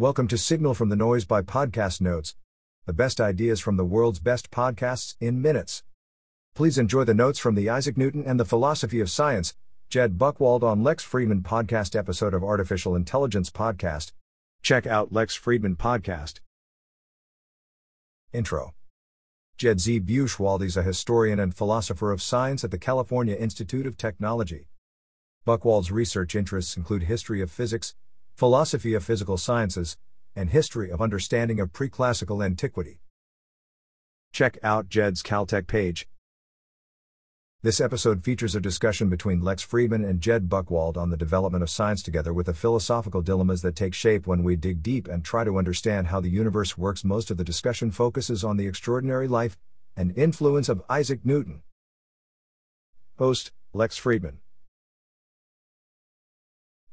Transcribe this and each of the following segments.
Welcome to Signal from the Noise by Podcast Notes, the best ideas from the world's best podcasts in minutes. Please enjoy the notes from the Isaac Newton and the Philosophy of Science, Jed Buchwald on Lex Friedman Podcast episode of Artificial Intelligence Podcast. Check out Lex Friedman Podcast. Intro. Jed Z. Buchwald is a historian and philosopher of science at the California Institute of Technology. Buchwald's research interests include history of physics, philosophy of physical sciences, and history of understanding of preclassical antiquity. Check out Jed's Caltech page. This episode features a discussion between Lex Friedman and Jed Buchwald on the development of science together with the philosophical dilemmas that take shape when we dig deep and try to understand how the universe works. Most of the discussion focuses on the extraordinary life and influence of Isaac Newton. Host, Lex Friedman.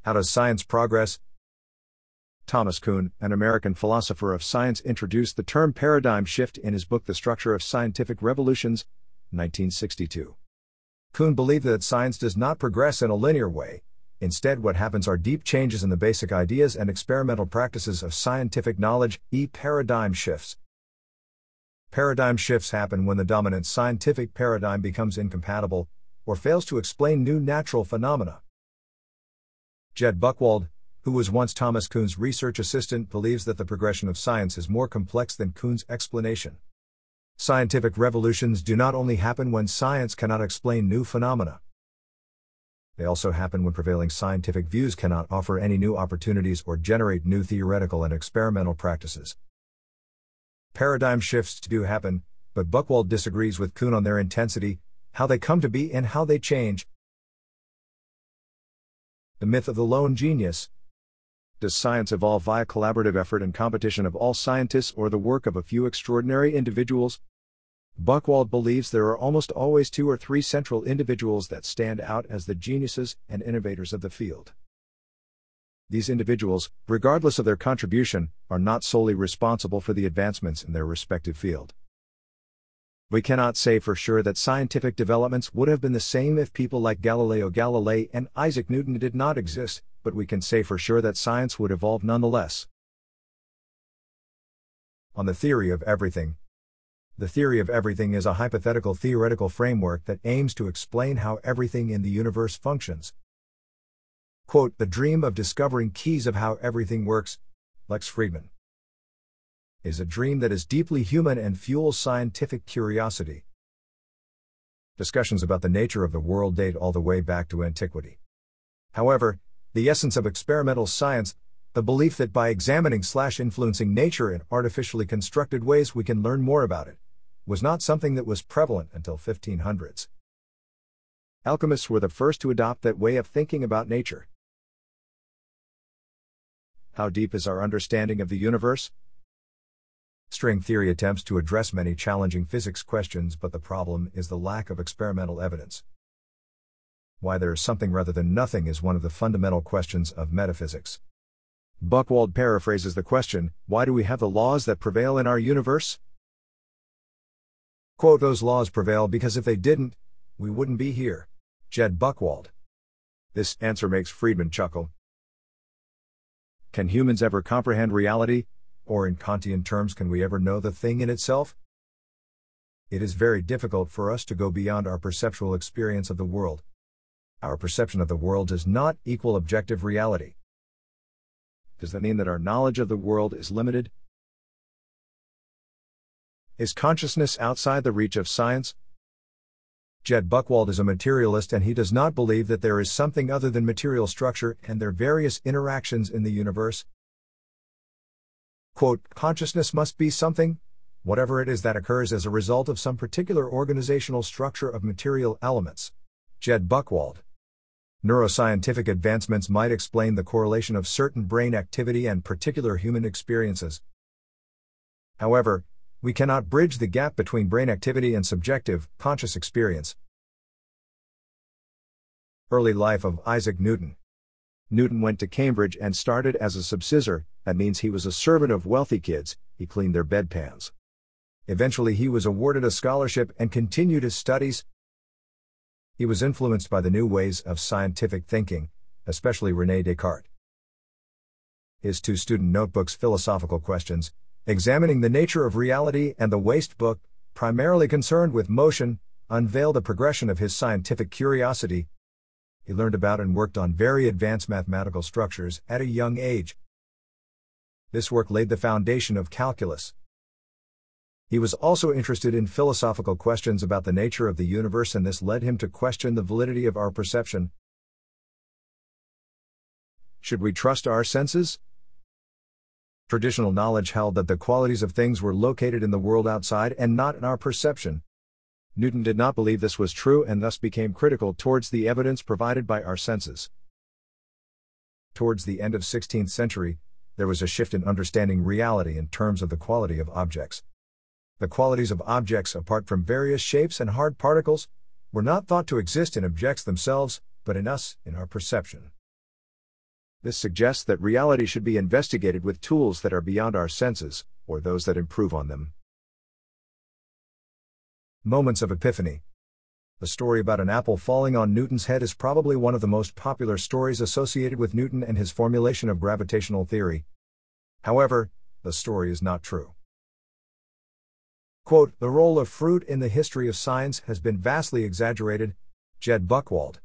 How does science progress? Thomas Kuhn, an American philosopher of science, introduced the term paradigm shift in his book The Structure of Scientific Revolutions, 1962. Kuhn believed that science does not progress in a linear way. Instead, what happens are deep changes in the basic ideas and experimental practices of scientific knowledge, paradigm shifts. Paradigm shifts happen when the dominant scientific paradigm becomes incompatible, or fails to explain new natural phenomena. Jed Buchwald, who was once Thomas Kuhn's research assistant, believes that the progression of science is more complex than Kuhn's explanation. Scientific revolutions do not only happen when science cannot explain new phenomena. They also happen when prevailing scientific views cannot offer any new opportunities or generate new theoretical and experimental practices. Paradigm shifts do happen, but Buchwald disagrees with Kuhn on their intensity, how they come to be, and how they change. The myth of the lone genius. Does science evolve via collaborative effort and competition of all scientists, or the work of a few extraordinary individuals? Buchwald believes there are almost always two or three central individuals that stand out as the geniuses and innovators of the field. These individuals, regardless of their contribution, are not solely responsible for the advancements in their respective field. We cannot say for sure that scientific developments would have been the same if people like Galileo Galilei and Isaac Newton did not exist, but we can say for sure that science would evolve nonetheless. On the theory of everything. The theory of everything is a hypothetical theoretical framework that aims to explain how everything in the universe functions. Quote, "The dream of discovering keys of how everything works," Lex Friedman, is a dream that is deeply human and fuels scientific curiosity. Discussions about the nature of the world date all the way back to antiquity. However, the essence of experimental science, the belief that by examining/influencing nature in artificially constructed ways we can learn more about it, was not something that was prevalent until 1500s. Alchemists were the first to adopt that way of thinking about nature. How deep is our understanding of the universe? String theory attempts to address many challenging physics questions, but the problem is the lack of experimental evidence. Why there is something rather than nothing is one of the fundamental questions of metaphysics. Buchwald paraphrases the question, why do we have the laws that prevail in our universe? Quote, "Those laws prevail because if they didn't, we wouldn't be here." Jed Buchwald. This answer makes Friedman chuckle. Can humans ever comprehend reality? Or in Kantian terms, can we ever know the thing in itself? It is very difficult for us to go beyond our perceptual experience of the world. Our perception of the world does not equal objective reality. Does that mean that our knowledge of the world is limited? Is consciousness outside the reach of science? Jed Buchwald is a materialist, and he does not believe that there is something other than material structure and their various interactions in the universe. Quote, "Consciousness must be something, whatever it is, that occurs as a result of some particular organizational structure of material elements." Jed Buchwald. Neuroscientific advancements might explain the correlation of certain brain activity and particular human experiences. However, we cannot bridge the gap between brain activity and subjective, conscious experience. Early life of Isaac Newton. Newton went to Cambridge and started as a subsizer, that means he was a servant of wealthy kids, he cleaned their bedpans. Eventually he was awarded a scholarship and continued his studies. He was influenced by the new ways of scientific thinking, especially René Descartes. his two student notebooks Philosophical Questions, Examining the Nature of Reality, and the Waste book, primarily concerned with motion, unveil the progression of his scientific curiosity. He learned about and worked on very advanced mathematical structures at a young age. This work laid the foundation of calculus. He was also interested in philosophical questions about the nature of the universe, and this led him to question the validity of our perception. Should we trust our senses? Traditional knowledge held that the qualities of things were located in the world outside and not in our perception. Newton did not believe this was true and thus became critical towards the evidence provided by our senses. Towards the end of the 16th century, there was a shift in understanding reality in terms of the quality of objects. The qualities of objects, apart from various shapes and hard particles, were not thought to exist in objects themselves, but in us, in our perception. This suggests that reality should be investigated with tools that are beyond our senses, or those that improve on them. Moments of Epiphany. The story about an apple falling on Newton's head is probably one of the most popular stories associated with Newton and his formulation of gravitational theory. However, the story is not true. Quote, "The role of fruit in the history of science has been vastly exaggerated," Jed Buchwald.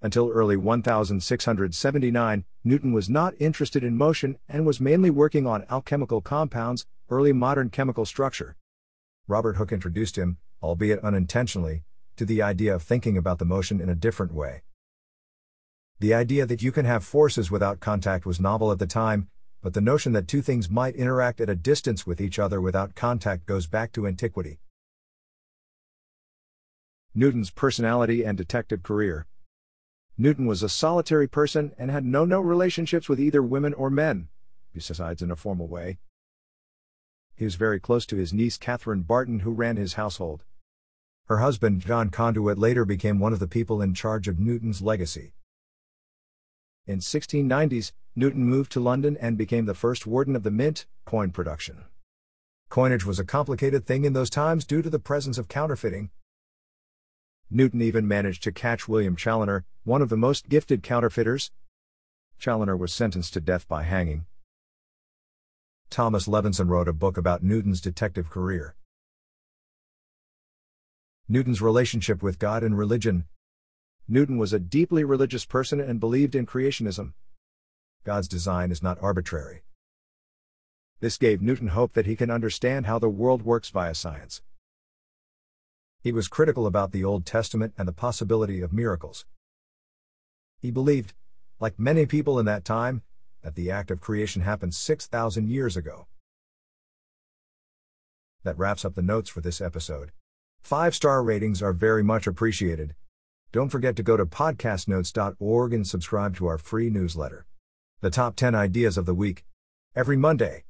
Until early 1679, Newton was not interested in motion and was mainly working on alchemical compounds, early modern chemical structure. Robert Hooke introduced him, albeit unintentionally, to the idea of thinking about the motion in a different way. The idea that you can have forces without contact was novel at the time, but the notion that two things might interact at a distance with each other without contact goes back to antiquity. Newton's personality and detective career. Newton was a solitary person and had no relationships with either women or men, besides in a formal way. He was very close to his niece Catherine Barton, who ran his household. Her husband John Conduitt later became one of the people in charge of Newton's legacy. In 1690s, Newton moved to London and became the first warden of the mint, coin production. Coinage was a complicated thing in those times due to the presence of counterfeiting. Newton even managed to catch William Chaloner, one of the most gifted counterfeiters. Chaloner was sentenced to death by hanging. Thomas Levenson wrote a book about Newton's detective career. Newton's relationship with God and religion. Newton was a deeply religious person and believed in creationism. God's design is not arbitrary. This gave Newton hope that he can understand how the world works via science. He was critical about the Old Testament and the possibility of miracles. He believed, like many people in that time, that the act of creation happened 6,000 years ago. That wraps up the notes for this episode. 5-star ratings are very much appreciated. Don't forget to go to podcastnotes.org and subscribe to our free newsletter, The Top 10 Ideas of the Week, every Monday.